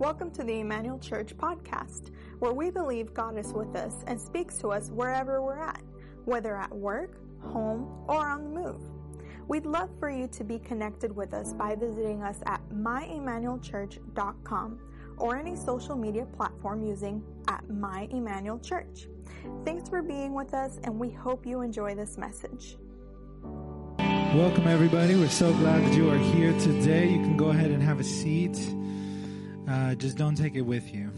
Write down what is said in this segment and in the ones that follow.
Welcome to the Emmanuel Church podcast, where we believe God is with us and speaks to us wherever we're at, whether at work, home, or on the move. We'd love for you to be connected with us by visiting us at myemmanuelchurch.com or any social media platform using @myemmanuelchurch. Thanks for being with us, and we hope you enjoy this message. Welcome, everybody. We're so glad that you are here today. You can go ahead and have a seat. Just don't take it with you.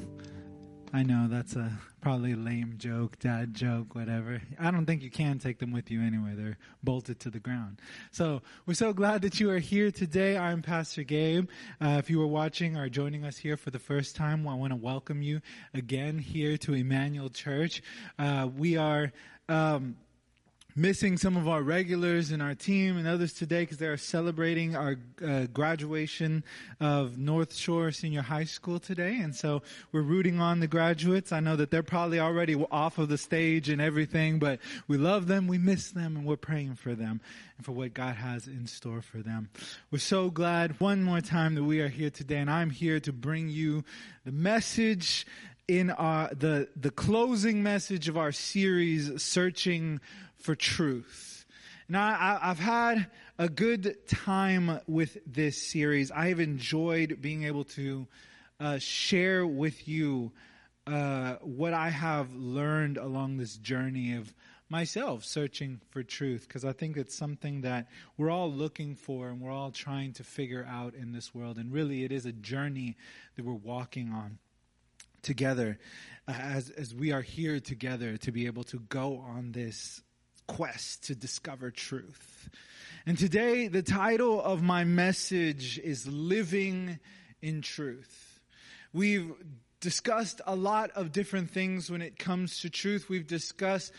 I know that's probably a lame joke, dad joke, whatever. I don't think you can take them with you anyway. They're bolted to the ground. So we're so glad that you are here today. I'm Pastor Gabe. If you are watching or joining us here for the first time, I want to welcome you again here to Emmanuel Church. We are missing some of our regulars in our team and others today because they are celebrating our graduation of North Shore Senior High School today. And so we're rooting on the graduates. I know that they're probably already off of the stage and everything, but we love them, we miss them, and we're praying for them and for what God has in store for them. We're so glad one more time that we are here today, and I'm here to bring you the message in the closing message of our series, Searching for Truth. Now, I've had a good time with this series. I have enjoyed being able to share with you what I have learned along this journey of myself searching for truth, because I think it's something that we're all looking for and we're all trying to figure out in this world. And really, it is a journey that we're walking on together as we are here together to be able to go on this quest to discover truth. And today, the title of my message is Living in Truth. We've discussed a lot of different things when it comes to truth. We've discussed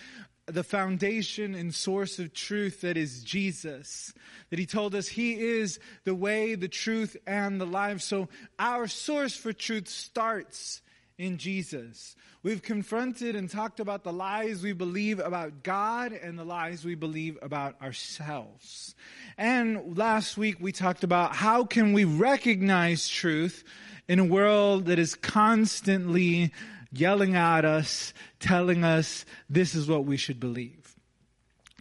the foundation and source of truth that is Jesus, that he told us he is the way, the truth, and the life. So our source for truth starts in Jesus. We've confronted and talked about the lies we believe about God and the lies we believe about ourselves. And last week we talked about how can we recognize truth in a world that is constantly yelling at us, telling us this is what we should believe.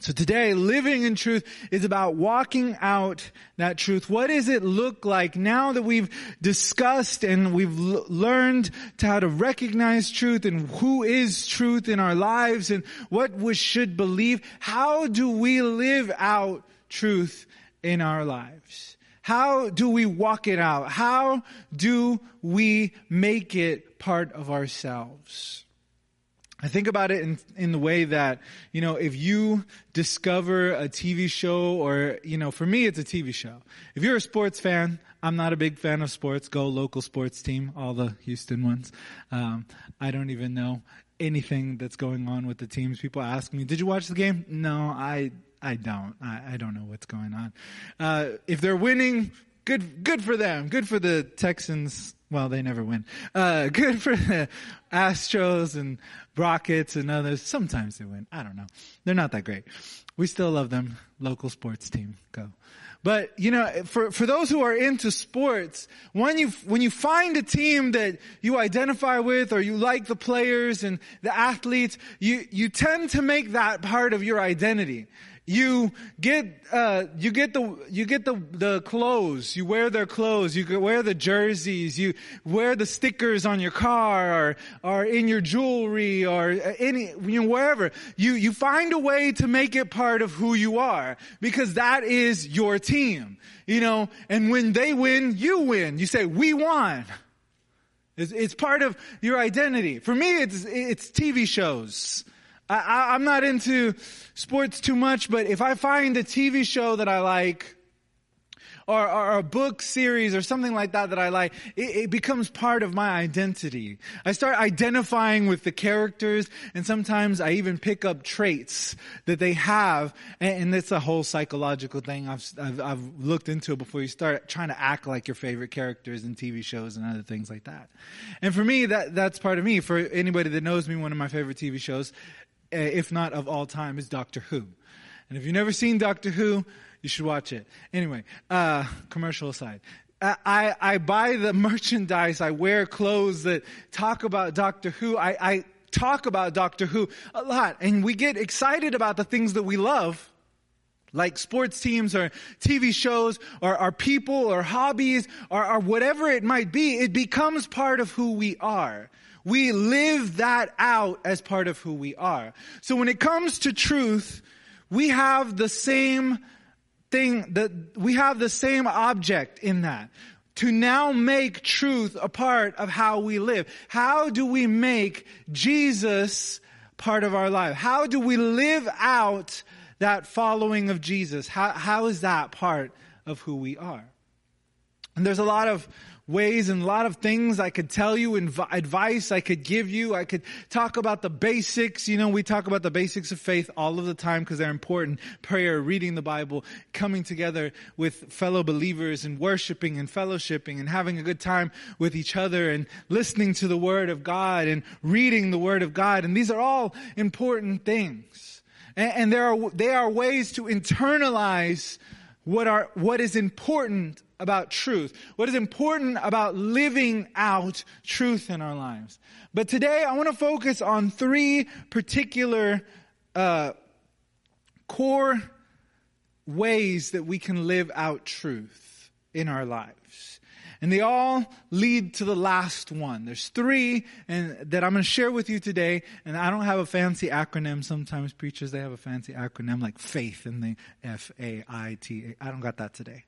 So today, living in truth is about walking out that truth. What does it look like now that we've discussed and we've learned how to recognize truth and who is truth in our lives and what we should believe? How do we live out truth in our lives? How do we walk it out? How do we make it part of ourselves? I think about it in the way that, you know, if you discover a TV show or, you know, for me, it's a TV show. If you're a sports fan, I'm not a big fan of sports. Go local sports team, all the Houston ones. I don't even know anything that's going on with the teams. People ask me, did you watch the game? No, I don't. I don't know what's going on. If they're winning, good for them. Good for the Texans. Well, they never win. Good for the Astros and Rockets and others. Sometimes they win. I don't know. They're not that great. We still love them. Local sports team. Go. But, you know, for those who are into sports, when you find a team that you identify with or you like the players and the athletes, you tend to make that part of your identity. You get the clothes. You wear their clothes. You wear the jerseys. You wear the stickers on your car or in your jewelry or wherever. You find a way to make it part of who you are because that is your team, you know. And when they win, you win. You say, "We won." It's part of your identity. For me, it's TV shows. I'm not into sports too much, but if I find a TV show that I like or a book series or something like that I like, it becomes part of my identity. I start identifying with the characters, and sometimes I even pick up traits that they have, and it's a whole psychological thing I've looked into before you start trying to act like your favorite characters in TV shows and other things like that. And for me, that's part of me. For anybody that knows me, one of my favorite TV shows, if not of all time, is Doctor Who. And if you've never seen Doctor Who, you should watch it. Anyway, commercial aside. I buy the merchandise. I wear clothes that talk about Doctor Who. I talk about Doctor Who a lot. And we get excited about the things that we love, like sports teams or TV shows or our people or hobbies or whatever it might be. It becomes part of who we are. We live that out as part of who we are. So when it comes to truth, we have the same thing, that we have the same object in that. To now make truth a part of how we live. How do we make Jesus part of our life? How do we live out that following of Jesus? How is that part of who we are? And there's a lot of ways and a lot of things I could tell you, advice I could give you. I could talk about the basics. You know, we talk about the basics of faith all of the time because they're important. Prayer, reading the Bible, coming together with fellow believers and worshiping and fellowshipping and having a good time with each other and listening to the Word of God and reading the Word of God. And these are all important things. And they are ways to internalize what is important about truth, what is important about living out truth in our lives. But today I want to focus on three particular core ways that we can live out truth in our lives. And they all lead to the last one. There's three that I'm going to share with you today. And I don't have a fancy acronym. Sometimes preachers, they have a fancy acronym like faith and the F-A-I-T-A. I don't got that today.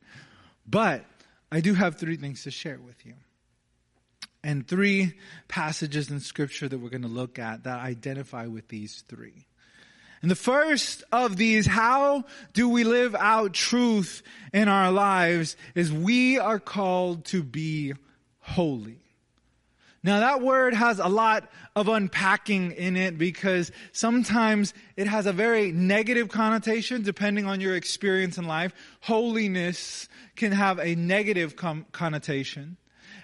But I do have three things to share with you. And three passages in Scripture that we're going to look at that identify with these three. And the first of these, how do we live out truth in our lives, is we are called to be holy. Now that word has a lot of unpacking in it because sometimes it has a very negative connotation depending on your experience in life. Holiness can have a negative connotation.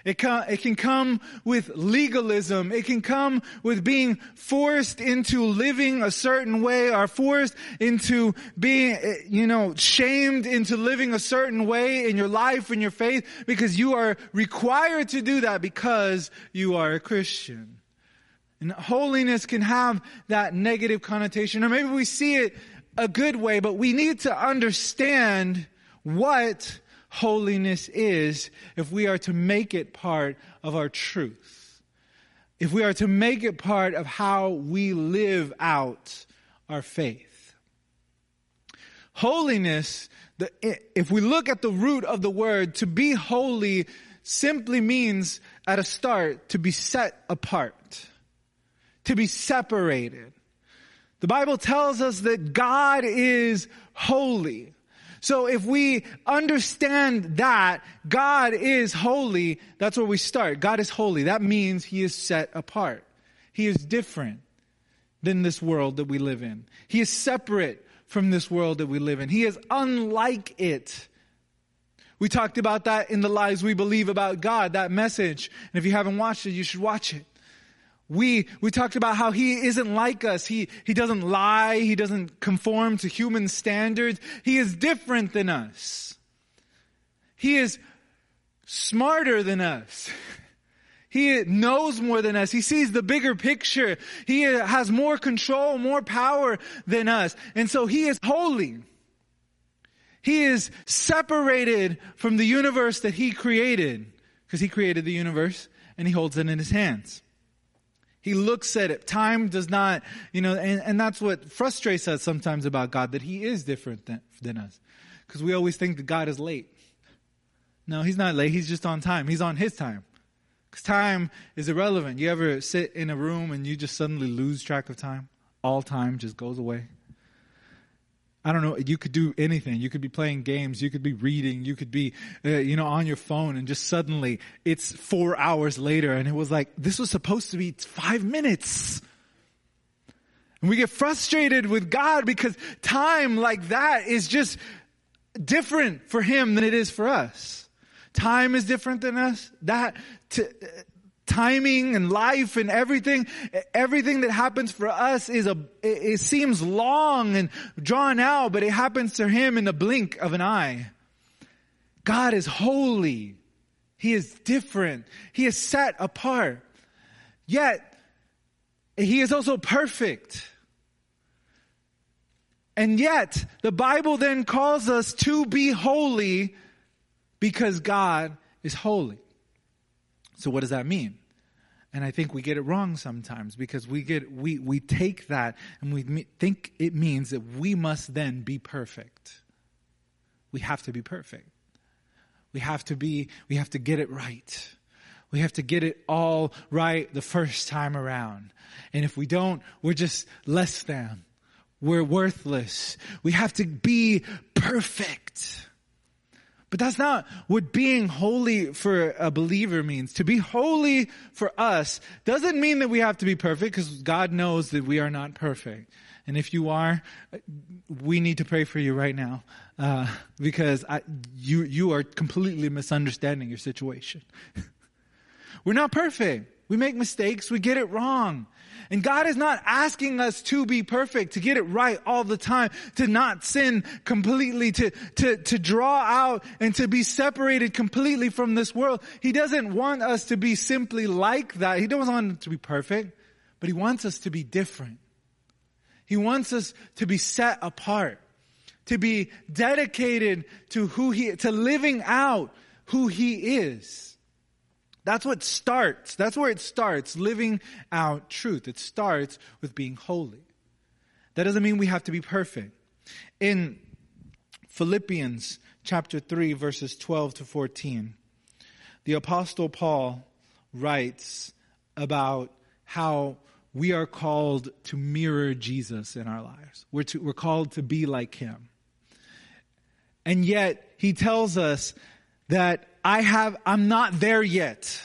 It can come with legalism. It can come with being forced into living a certain way or forced into being, shamed into living a certain way in your life, in your faith, because you are required to do that because you are a Christian. And holiness can have that negative connotation. Or maybe we see it a good way, but we need to understand what holiness is if we are to make it part of our truth, if we are to make it part of how we live out our faith. Holiness, if we look at the root of the word, to be holy simply means at a start to be set apart, to be separated. The Bible tells us that God is holy. So if we understand that God is holy, that's where we start. God is holy. That means He is set apart. He is different than this world that we live in. He is separate from this world that we live in. He is unlike it. We talked about that in the lies we believe about God, that message. And if you haven't watched it, you should watch it. We talked about how He isn't like us. He doesn't lie. He doesn't conform to human standards. He is different than us. He is smarter than us. He knows more than us. He sees the bigger picture. He has more control, more power than us. And so He is holy. He is separated from the universe that He created, because He created the universe and He holds it in His hands. He looks at it. Time does not, and that's what frustrates us sometimes about God, that He is different than us. Because we always think that God is late. No, He's not late. He's just on time. He's on His time. Because time is irrelevant. You ever sit in a room and you just suddenly lose track of time? All time just goes away. I don't know. You could do anything. You could be playing games. You could be reading. You could be, on your phone, and just suddenly it's 4 hours later. And it was like, this was supposed to be 5 minutes. And we get frustrated with God because time like that is just different for Him than it is for us. Time is different than us. Timing and life and everything that happens for us it seems long and drawn out, but it happens to Him in the blink of an eye. God is holy. He is different. He is set apart. Yet, he is also perfect. And yet, the Bible then calls us to be holy because God is holy. So what does that mean? And I think we get it wrong sometimes because we take that and we think it means that we must then be perfect. We have to be perfect. We have to get it right. We have to get it all right the first time around. And if we don't, we're just less than. We're worthless. We have to be perfect. But that's not what being holy for a believer means. To be holy for us doesn't mean that we have to be perfect, because God knows that we are not perfect. And if you are, we need to pray for you right now, because you are completely misunderstanding your situation. We're not perfect. We make mistakes. We get it wrong. And God is not asking us to be perfect, to get it right all the time, to not sin completely, to draw out and to be separated completely from this world. He doesn't want us to be simply like that. He doesn't want us to be perfect, but He wants us to be different. He wants us to be set apart, to be dedicated to to living out who He is. That's where it starts, living out truth. It starts with being holy. That doesn't mean we have to be perfect. In Philippians chapter 3, verses 12 to 14, the Apostle Paul writes about how we are called to mirror Jesus in our lives. We're called to be like Him. And yet, he tells us that I'm not there yet.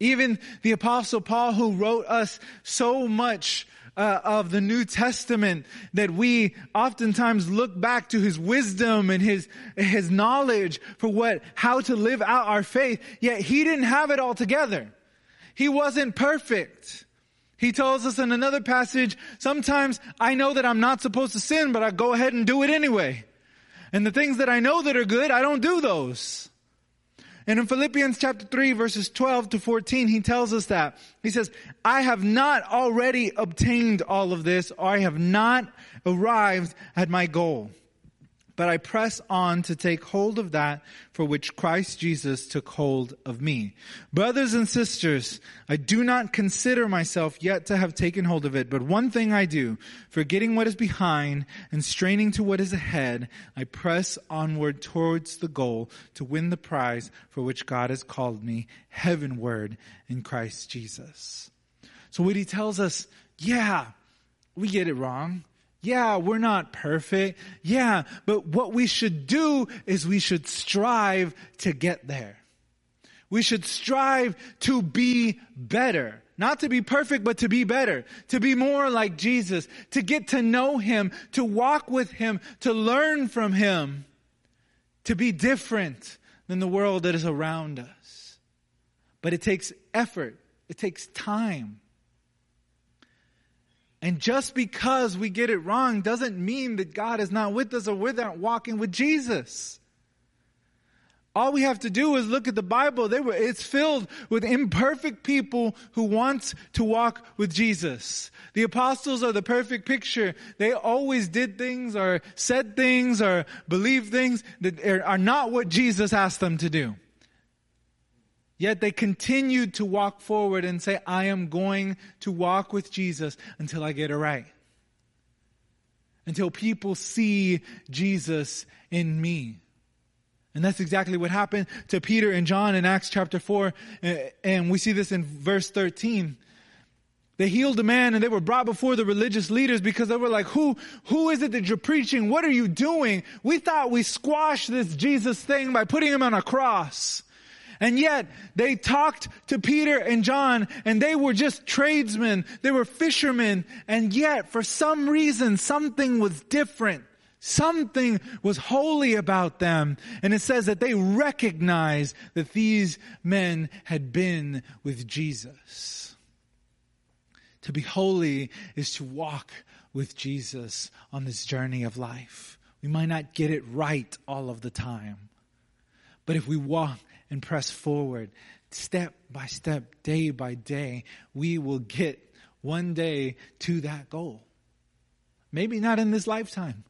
Even the Apostle Paul, who wrote us so much of the New Testament, that we oftentimes look back to his wisdom and his knowledge for how to live out our faith, yet he didn't have it all together. He wasn't perfect. He tells us in another passage, sometimes I know that I'm not supposed to sin, but I go ahead and do it anyway. And the things that I know that are good, I don't do those. And in Philippians chapter 3, verses 12 to 14, he tells us that. He says, I have not already obtained all of this, or I have not arrived at my goal. But I press on to take hold of that for which Christ Jesus took hold of me. Brothers and sisters, I do not consider myself yet to have taken hold of it, but one thing I do, forgetting what is behind and straining to what is ahead, I press onward towards the goal to win the prize for which God has called me heavenward in Christ Jesus. So what he tells us, yeah, we get it wrong. Yeah, we're not perfect. Yeah, but what we should do is we should strive to get there. We should strive to be better. Not to be perfect, but to be better. To be more like Jesus. To get to know Him. To walk with Him. To learn from Him. To be different than the world that is around us. But it takes effort. It takes time. And just because we get it wrong doesn't mean that God is not with us or we're not walking with Jesus. All we have to do is look at the Bible. It's filled with imperfect people who want to walk with Jesus. The apostles are the perfect picture. They always did things or said things or believed things that are not what Jesus asked them to do. Yet they continued to walk forward and say, I am going to walk with Jesus until I get it right. Until people see Jesus in me. And that's exactly what happened to Peter and John in Acts chapter 4. And we see this in verse 13. They healed a man and they were brought before the religious leaders because they were like, who is it that you're preaching? What are you doing? We thought we squashed this Jesus thing by putting Him on a cross. And yet, they talked to Peter and John, and they were just tradesmen. They were fishermen. And yet, for some reason, something was different. Something was holy about them. And it says that they recognized that these men had been with Jesus. To be holy is to walk with Jesus on this journey of life. We might not get it right all of the time. But if we walk and press forward step by step, day by day, we will get one day to that goal. Maybe not in this lifetime.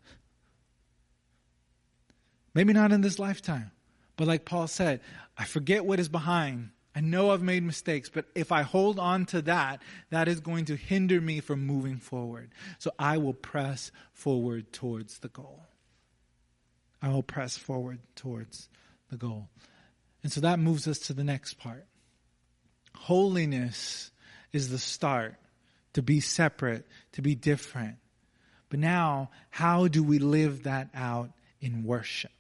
Maybe not in this lifetime. But like Paul said, I forget what is behind. I know I've made mistakes, but if I hold on to that, that is going to hinder me from moving forward. So I will press forward towards the goal. I will press forward towards the goal. And so that moves us to the next part. Holiness is the start, to be separate, to be different. But now, how do we live that out in worship?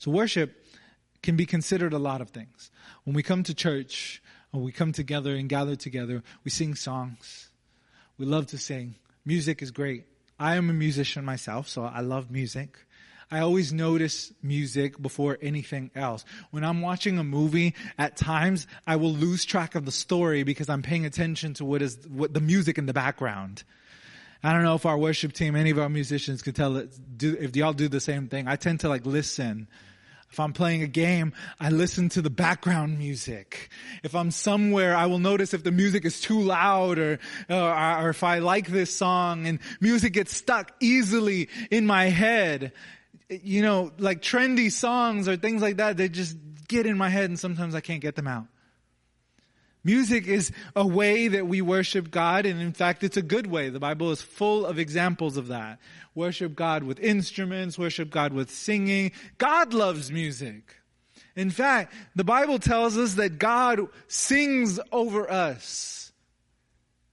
So worship can be considered a lot of things. When we come to church, or we come together and gather together, we sing songs. We love to sing. Music is great. I am a musician myself, so I love music. I always notice music before anything else. When I'm watching a movie, at times I will lose track of the story because I'm paying attention to what the music in the background. I don't know if our worship team, any of our musicians could tell if y'all do the same thing. I tend to listen. If I'm playing a game, I listen to the background music. If I'm somewhere, I will notice if the music is too loud or if I like this song, and music gets stuck easily in my head. You know, like trendy songs or things like that, they just get in my head and sometimes I can't get them out. Music is a way that we worship God, and in fact, it's a good way. The Bible is full of examples of that. Worship God with instruments, worship God with singing. God loves music. In fact, the Bible tells us that God sings over us.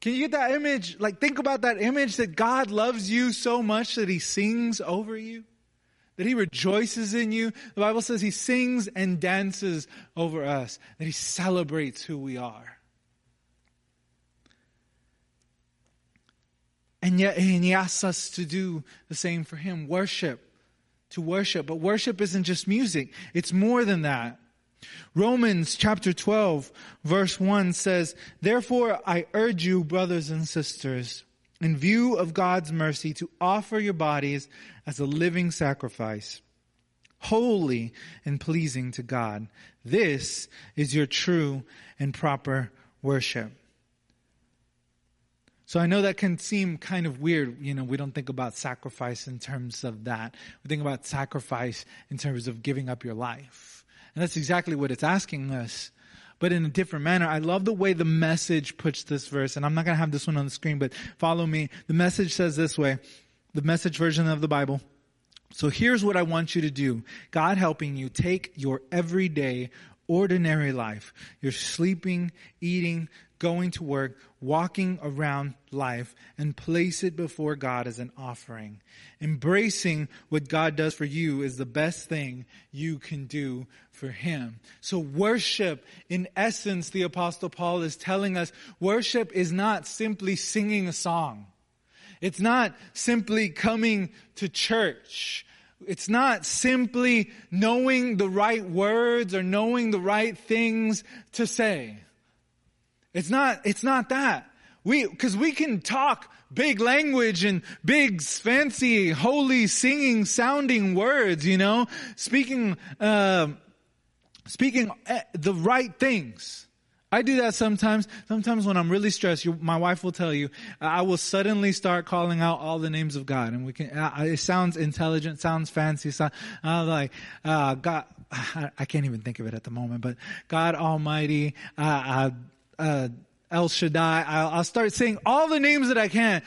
Can you get that image? Think about that image that God loves you so much that He sings over you, that He rejoices in you. The Bible says He sings and dances over us, that He celebrates who we are. And yet He asks us to do the same for Him, worship. But worship isn't just music. It's more than that. Romans chapter 12, verse 1 says, "Therefore I urge you, brothers and sisters, in view of God's mercy, to offer your bodies as a living sacrifice, holy and pleasing to God. This is your true and proper worship." So I know that can seem kind of weird. You know, we don't think about sacrifice in terms of that. We think about sacrifice in terms of giving up your life. And that's exactly what it's asking us, but in a different manner. I love the way the Message puts this verse, and I'm not going to have this one on the screen, but follow me. The Message says this way, the Message version of the Bible. "So here's what I want you to do. God helping you, take your everyday, ordinary life, your sleeping, eating, going to work, walking around life, and place it before God as an offering. Embracing what God does for you is the best thing you can do for Him." So worship, in essence, the Apostle Paul is telling us, worship is not simply singing a song. It's not simply coming to church. It's not simply knowing the right words or knowing the right things to say. It's not that. Because we can talk big language and big, fancy, holy, singing, sounding words, you know, speaking the right things. I do that sometimes. Sometimes when I'm really stressed, my wife will tell you, I will suddenly start calling out all the names of God, and it sounds intelligent, sounds fancy. So I'm like, God, I can't even think of it at the moment, but God Almighty, El Shaddai. I'll start saying all the names that I can,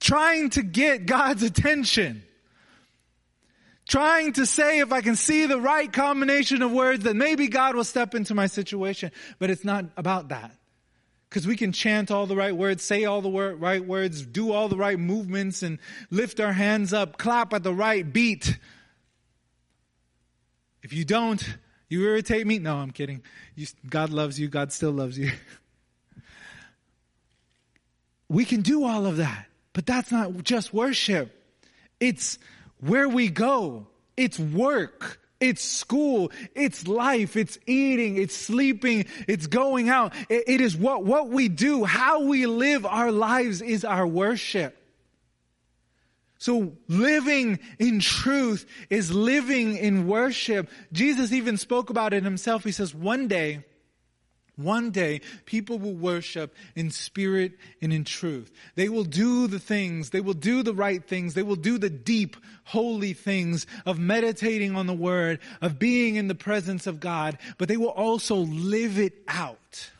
trying to get God's attention. Trying to say, if I can see the right combination of words, then maybe God will step into my situation. But it's not about that. Because we can chant all the right words, say all the right words, do all the right movements, and lift our hands up, clap at the right beat. If you don't, you irritate me. No, I'm kidding. God loves you. God still loves you. We can do all of that. But that's not just worship. It's where we go, it's work, it's school, it's life, it's eating, it's sleeping, it's going out. It is what we do, how we live our lives is our worship. So living in truth is living in worship. Jesus even spoke about it himself. He says, one day, people will worship in spirit and in truth. They will do the things. They will do the right things. They will do the deep, holy things of meditating on the word, of being in the presence of God. But they will also live it out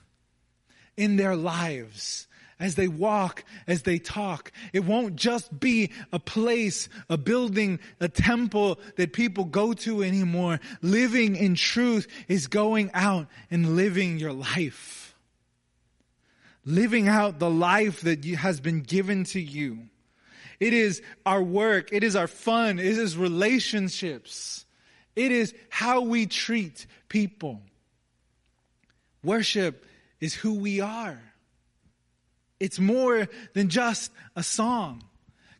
in their lives as they walk, as they talk. It won't just be a place, a building, a temple that people go to anymore. Living in truth is going out and living your life. Living out the life that has been given to you. It is our work. It is our fun. It is relationships. It is how we treat people. Worship is who we are. It's more than just a song,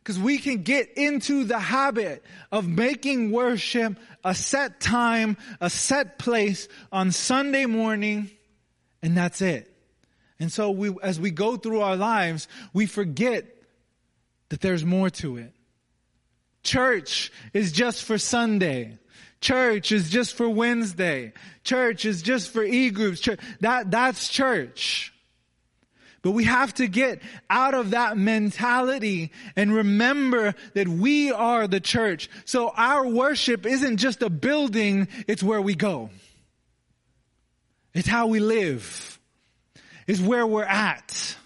because we can get into the habit of making worship a set time, a set place on Sunday morning, and that's it. And so as we go through our lives, we forget that there's more to it. Church is just for Sunday. Church is just for Wednesday. Church is just for e-groups. Church, that's church. But we have to get out of that mentality and remember that we are the church. So our worship isn't just a building, it's where we go. It's how we live. It's where we're at.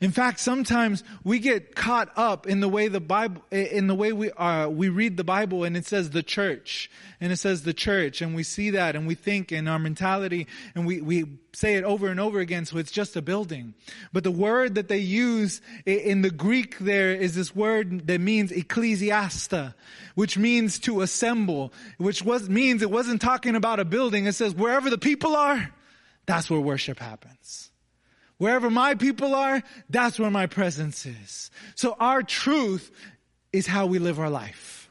In fact, sometimes we get caught up in the way we read the Bible, and it says the church, and it says the church, and we see that and we think in our mentality, and we say it over and over again, so it's just a building. But the word that they use in the Greek there is this word that means ecclesiasta, which means to assemble, means it wasn't talking about a building. It says wherever the people are, that's where worship happens. Wherever my people are, that's where my presence is. So our truth is how we live our life.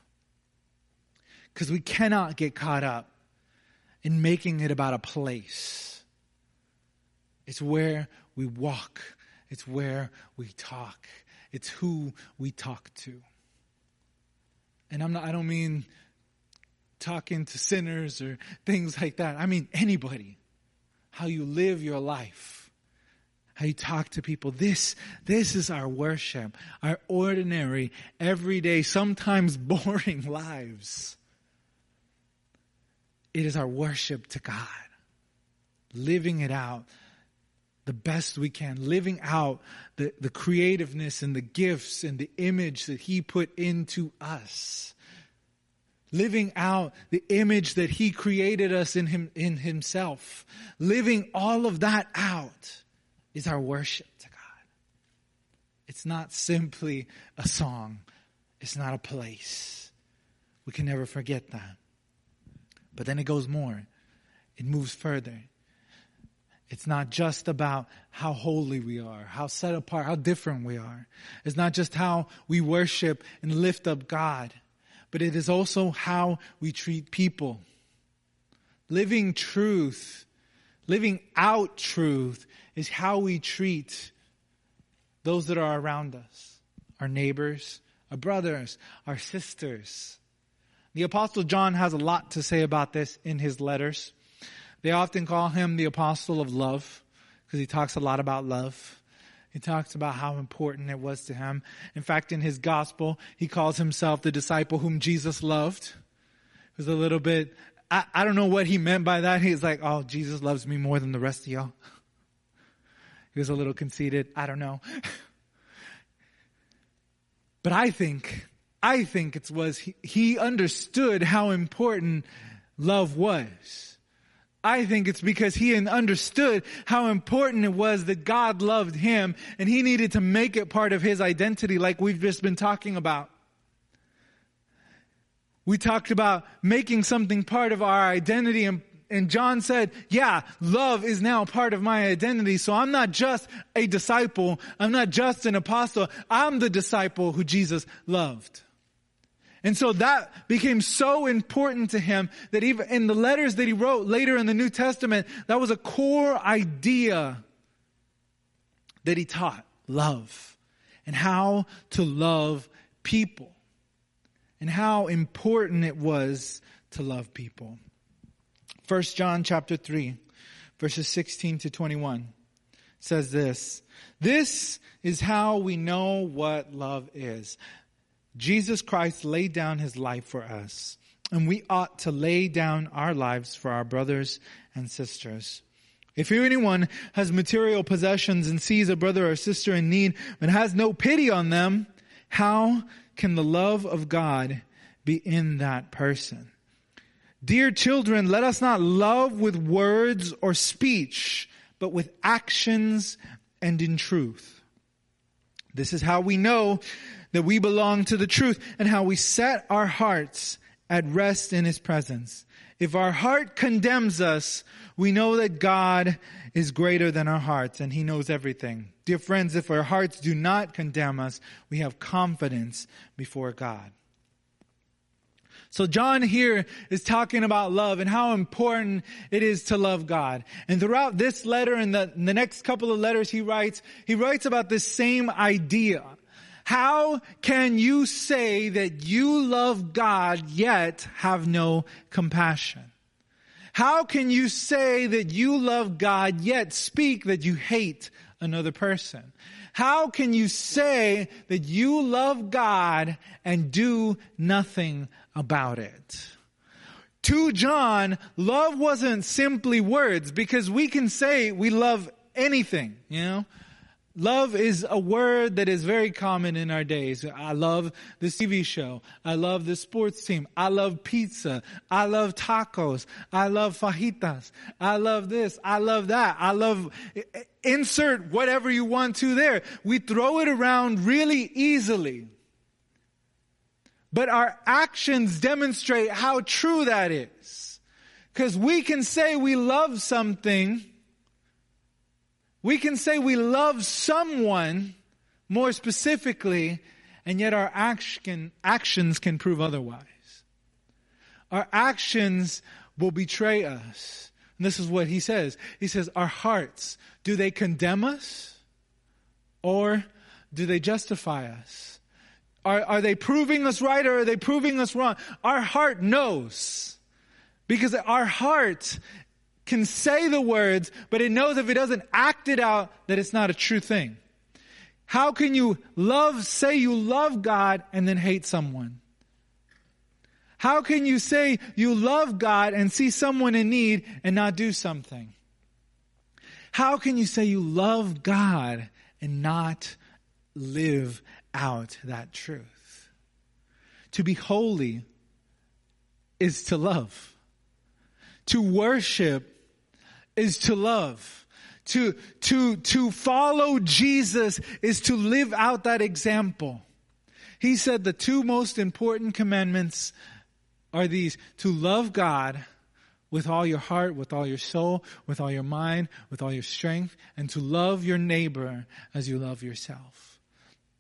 Because we cannot get caught up in making it about a place. It's where we walk. It's where we talk. It's who we talk to. And I don't mean talking to sinners or things like that. I mean anybody. How you live your life. How you talk to people. This is our worship, our ordinary, everyday, sometimes boring lives. It is our worship to God, living it out the best we can, living out the creativeness and the gifts and the image that He put into us. Living out the image that He created us in Himself. Living all of that out is our worship to God. It's not simply a song. It's not a place. We can never forget that. But then it goes more. It moves further. It's not just about how holy we are, how set apart, how different we are. It's not just how we worship and lift up God, but it is also how we treat people. Living truth, living out truth, is how we treat those that are around us, our neighbors, our brothers, our sisters. The Apostle John has a lot to say about this in his letters. They often call him the Apostle of Love because he talks a lot about love. He talks about how important it was to him. In fact, in his gospel, he calls himself the disciple whom Jesus loved. It was a little bit, I don't know what he meant by that. He's like, oh, Jesus loves me more than the rest of y'all. He was a little conceited. I don't know. But I think it was he understood how important love was. I think it's because he understood how important it was that God loved him, and he needed to make it part of his identity, like we've just been talking about. We talked about making something part of our identity, and John said, yeah, love is now part of my identity. So I'm not just a disciple. I'm not just an apostle. I'm the disciple who Jesus loved. And so that became so important to him that even in the letters that he wrote later in the New Testament, that was a core idea that he taught, love, and how to love people and how important it was to love people. 1 John chapter 3, verses 16 to 21 says this. This is how we know what love is. Jesus Christ laid down his life for us, and we ought to lay down our lives for our brothers and sisters. If anyone has material possessions and sees a brother or sister in need and has no pity on them, how can the love of God be in that person? Dear children, let us not love with words or speech, but with actions and in truth. This is how we know that we belong to the truth and how we set our hearts at rest in his presence. If our heart condemns us, we know that God is greater than our hearts and he knows everything. Dear friends, if our hearts do not condemn us, we have confidence before God. So John here is talking about love and how important it is to love God. And throughout this letter and the next couple of letters he writes about this same idea. How can you say that you love God yet have no compassion? How can you say that you love God yet speak that you hate another person? How can you say that you love God and do nothing about it? To John, love wasn't simply words, because we can say we love anything, you know? Love is a word that is very common in our days. I love this TV show. I love this sports team. I love pizza. I love tacos. I love fajitas. I love this. I love that. I love, insert whatever you want to there. We throw it around really easily. But our actions demonstrate how true that is. Because we can say we love something. We can say we love someone, more specifically, and yet our actions can prove otherwise. Our actions will betray us. And this is what he says. He says, our hearts, do they condemn us? Or do they justify us? Are they proving us right or are they proving us wrong? Our heart knows. Because our heart can say the words, but it knows if it doesn't act it out, that it's not a true thing. How can you say you love God and then hate someone? How can you say you love God and see someone in need and not do something? How can you say you love God and not live out that truth? To be holy is to love. To worship is to love. To follow Jesus is to live out that example. He said the two most important commandments are these: to love God with all your heart, with all your soul, with all your mind, with all your strength, and to love your neighbor as you love yourself.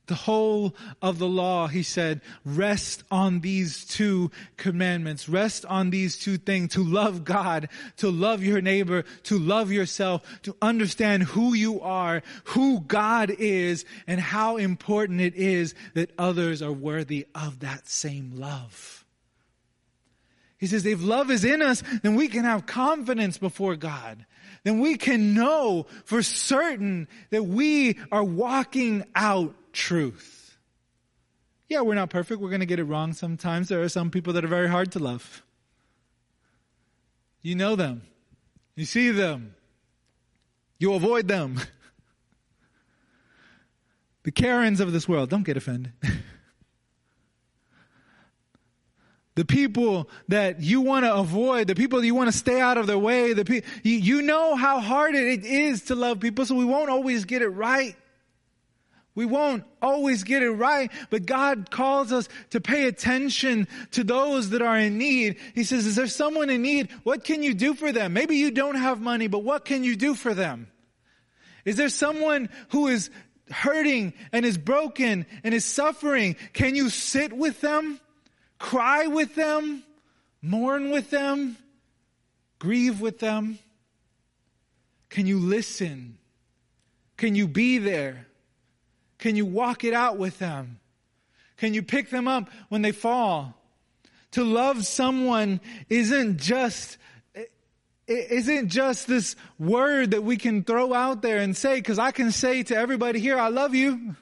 The whole of the law, he said, rest on these two commandments. Rest on these two things: to love God, to love your neighbor, to love yourself, to understand who you are, who God is, and how important it is that others are worthy of that same love. He says, if love is in us, then we can have confidence before God. Then we can know for certain that we are walking out truth. Yeah, we're not perfect. We're going to get it wrong sometimes. There are some people that are very hard to love. You know them. You see them. You avoid them. The Karens of this world, don't get offended. The people that you want to avoid, the people that you want to stay out of their way, you know how hard it is to love people, so we won't always get it right. We won't always get it right, but God calls us to pay attention to those that are in need. He says, is there someone in need? What can you do for them? Maybe you don't have money, but what can you do for them? Is there someone who is hurting and is broken and is suffering? Can you sit with them? Cry with them? Mourn with them? Grieve with them? Can you listen? Can you be there? Can you walk it out with them? Can you pick them up when they fall? To love someone isn't just this word that we can throw out there and say, because I can say to everybody here, I love you.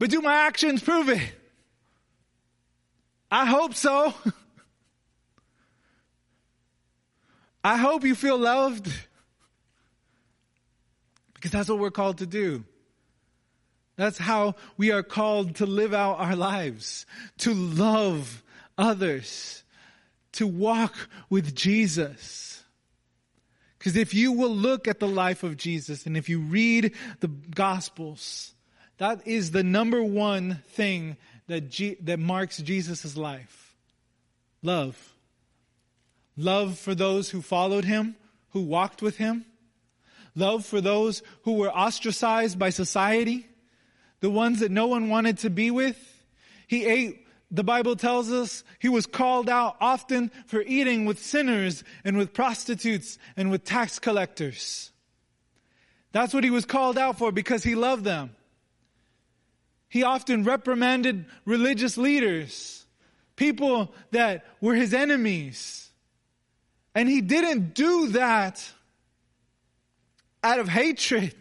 But do my actions prove it? I hope so. I hope you feel loved. Because that's what we're called to do. That's how we are called to live out our lives. To love others. To walk with Jesus. Because if you will look at the life of Jesus and if you read the Gospels, that is the number one thing that marks Jesus' life. Love. Love for those who followed him, who walked with him. Love for those who were ostracized by society. The ones that no one wanted to be with. The Bible tells us he was called out often for eating with sinners and with prostitutes and with tax collectors. That's what he was called out for because he loved them. He often reprimanded religious leaders, people that were his enemies. And he didn't do that out of hatred.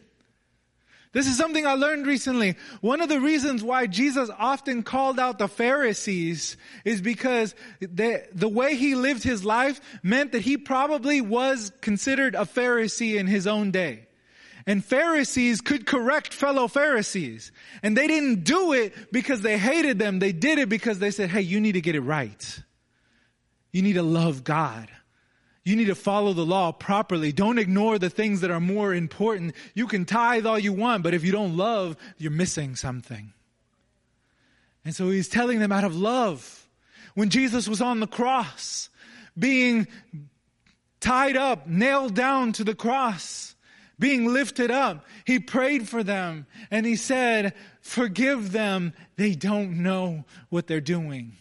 This is something I learned recently. One of the reasons why Jesus often called out the Pharisees is because the way he lived his life meant that he probably was considered a Pharisee in his own day. And Pharisees could correct fellow Pharisees. And they didn't do it because they hated them. They did it because they said, hey, you need to get it right. You need to love God. You need to follow the law properly. Don't ignore the things that are more important. You can tithe all you want, but if you don't love, you're missing something. And so he's telling them out of love. When Jesus was on the cross, being tied up, nailed down to the cross, being lifted up, he prayed for them and he said, forgive them. They don't know what they're doing.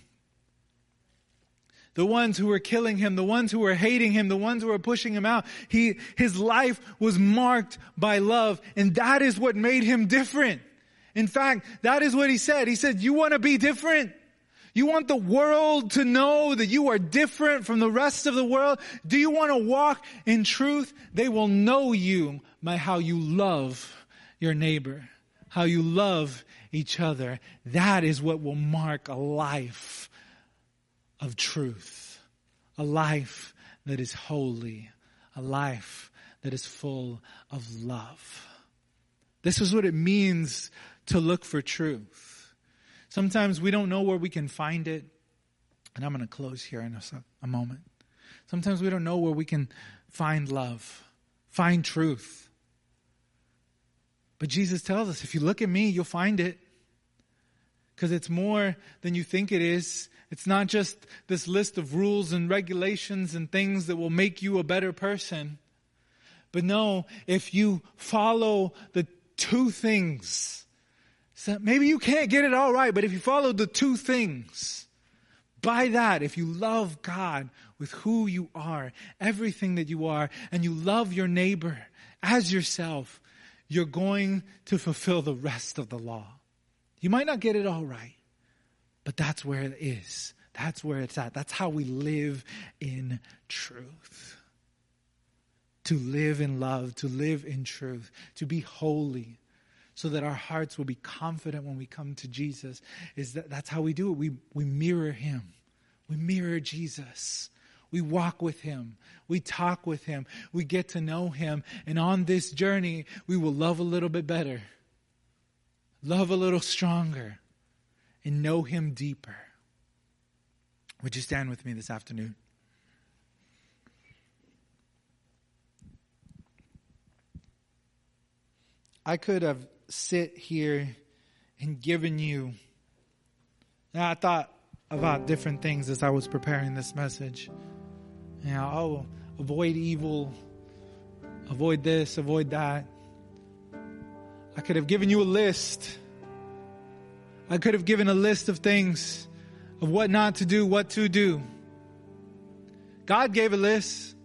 The ones who were killing him, the ones who were hating him, the ones who were pushing him out. His life was marked by love. And that is what made him different. In fact, that is what he said. He said, you want to be different? You want the world to know that you are different from the rest of the world? Do you want to walk in truth? They will know you by how you love your neighbor, how you love each other. That is what will mark a life of truth, a life that is holy, a life that is full of love. This is what it means to look for truth. Sometimes we don't know where we can find it. And I'm going to close here in a moment. Sometimes we don't know where we can find love, find truth. But Jesus tells us, if you look at me, you'll find it. Because it's more than you think it is. It's not just this list of rules and regulations and things that will make you a better person. But no, if you follow the two things, so maybe you can't get it all right, but if you follow the two things, by that, if you love God with who you are, everything that you are, and you love your neighbor as yourself, you're going to fulfill the rest of the law. You might not get it all right, but that's where it is. That's where it's at. That's how we live in truth. To live in love, to live in truth, to be holy, so that our hearts will be confident when we come to Jesus. That's how we do it. We mirror him. We mirror Jesus. We walk with him. We talk with him. We get to know him. And on this journey, we will love a little bit better. Love a little stronger and know him deeper. Would you stand with me this afternoon? I could have sit here and given you. Now, I thought about different things as I was preparing this message. You know, oh, avoid evil, avoid this, avoid that. I could have given you a list. I could have given a list of things of what not to do, what to do. God gave a list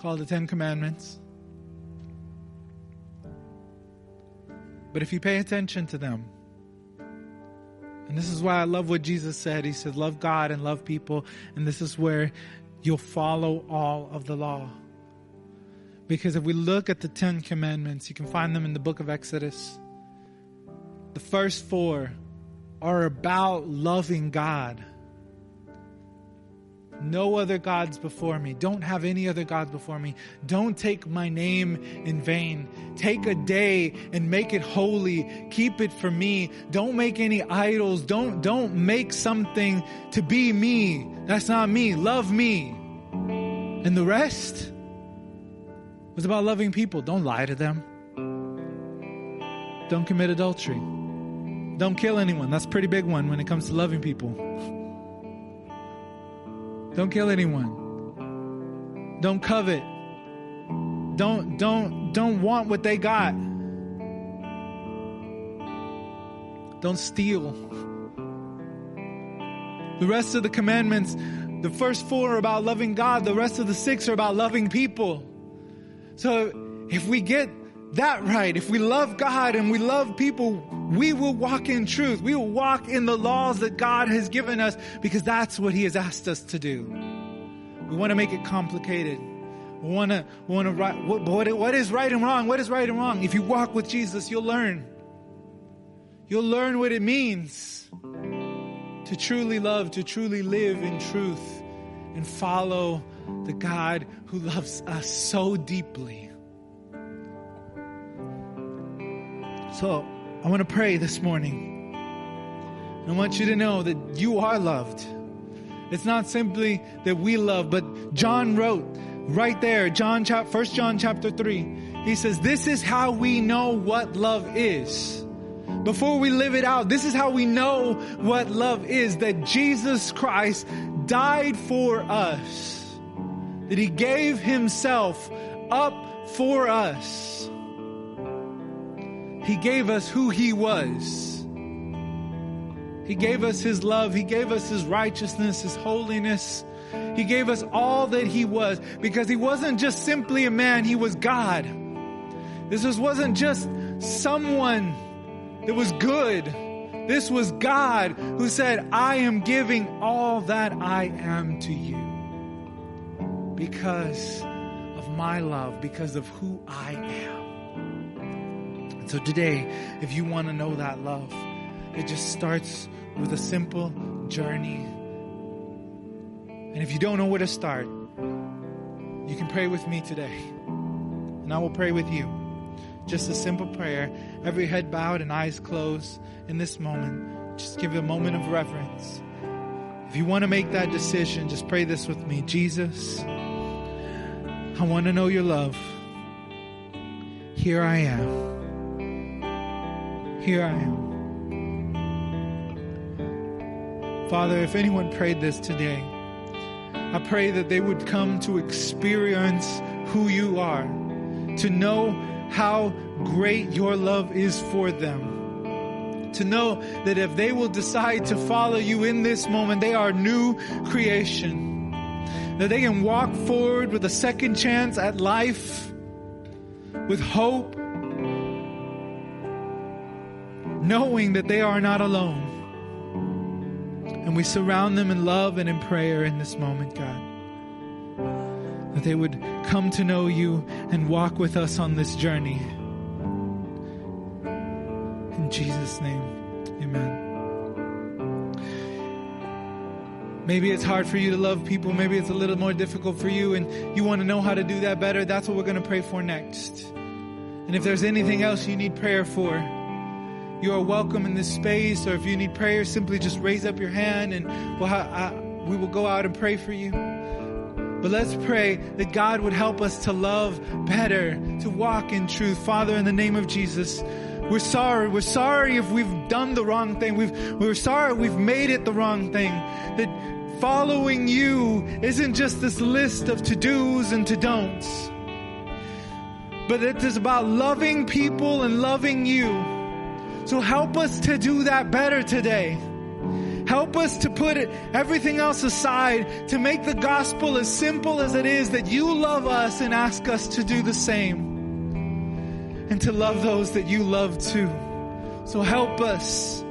called the 10 Commandments. But if you pay attention to them, and this is why I love what Jesus said. He said, love God and love people. And this is where you'll follow all of the law. Because if we look at the 10 commandments, you can find them in the book of Exodus. The first four are about loving God. No other gods before me. Don't have any other gods before me. Don't take my name in vain. Take a day and make it holy. Keep it for me. Don't make any idols. Don't make something to be me. That's not me. Love me. And the rest was about loving people. Don't lie to them. Don't commit adultery. Don't kill anyone. That's a pretty big one when it comes to loving people. Don't kill anyone. Don't covet. Don't want what they got. Don't steal. The rest of the commandments, the first four are about loving God. The rest of the six are about loving people. So if we get that right, if we love God and we love people, we will walk in truth. We will walk in the laws that God has given us because that's what he has asked us to do. We want to make it complicated. We want to right. What is right and wrong? What is right and wrong? If you walk with Jesus, you'll learn. You'll learn what it means to truly love, to truly live in truth and follow the God who loves us so deeply. So I want to pray this morning. I want you to know that you are loved. It's not simply that we love, but John wrote right there, 1 John chapter 3. He says, this is how we know what love is. Before we live it out, this is how we know what love is, that Jesus Christ died for us, that he gave himself up for us. He gave us who he was. He gave us his love. He gave us his righteousness, his holiness. He gave us all that he was because he wasn't just simply a man. He was God. This wasn't just someone that was good. This was God who said, I am giving all that I am to you because of my love, because of who I am. So today, if you want to know that love, it just starts with a simple journey. And if you don't know where to start, you can pray with me today. And I will pray with you. Just a simple prayer, every head bowed and eyes closed in this moment. Just give it a moment of reverence. If you want to make that decision, just pray this with me. Jesus, I want to know your love. Here I am. Here I am. Father, if anyone prayed this today, I pray that they would come to experience who you are, to know how great your love is for them, to know that if they will decide to follow you in this moment, they are new creation, that they can walk forward with a second chance at life, with hope, knowing that they are not alone. And we surround them in love and in prayer in this moment, God. That they would come to know you and walk with us on this journey. In Jesus' name, amen. Maybe it's hard for you to love people. Maybe it's a little more difficult for you and you want to know how to do that better. That's what we're going to pray for next. And if there's anything else you need prayer for, you are welcome in this space, or if you need prayer, simply just raise up your hand and we will go out and pray for you. But let's pray that God would help us to love better, to walk in truth. Father, in the name of Jesus, we're sorry. We're sorry if we've done the wrong thing. We're sorry we've made it the wrong thing. That following you isn't just this list of to-dos and to-don'ts, but it is about loving people and loving you. So help us to do that better today. Help us to put everything else aside, to make the gospel as simple as it is, that you love us and ask us to do the same. and to love those that you love too. So help us.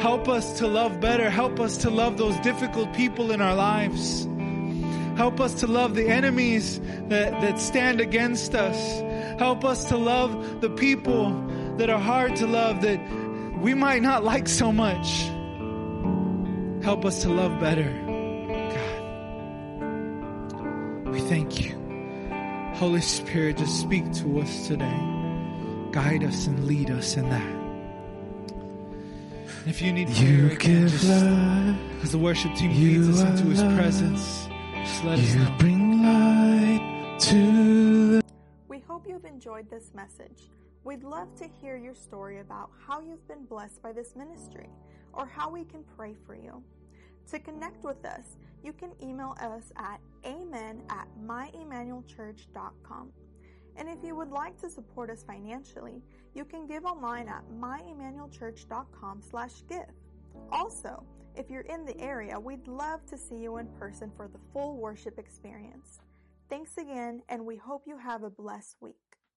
Help us to love better. Help us to love those difficult people in our lives. Help us to love the enemies that stand against us. Help us to love the people that are hard to love, that we might not like so much. Help us to love better, God. We thank you. Holy Spirit, just speak to us today. Guide us and lead us in that. And if you need to, you give just, life, as the worship team leads us into His presence, just let us know. Bring light to. We hope you've enjoyed this message. We'd love to hear your story about how you've been blessed by this ministry or how we can pray for you. To connect with us, you can email us at amen@myemmanuelchurch.com. And if you would like to support us financially, you can give online at myemmanuelchurch.com/give. Also, if you're in the area, we'd love to see you in person for the full worship experience. Thanks again, and we hope you have a blessed week.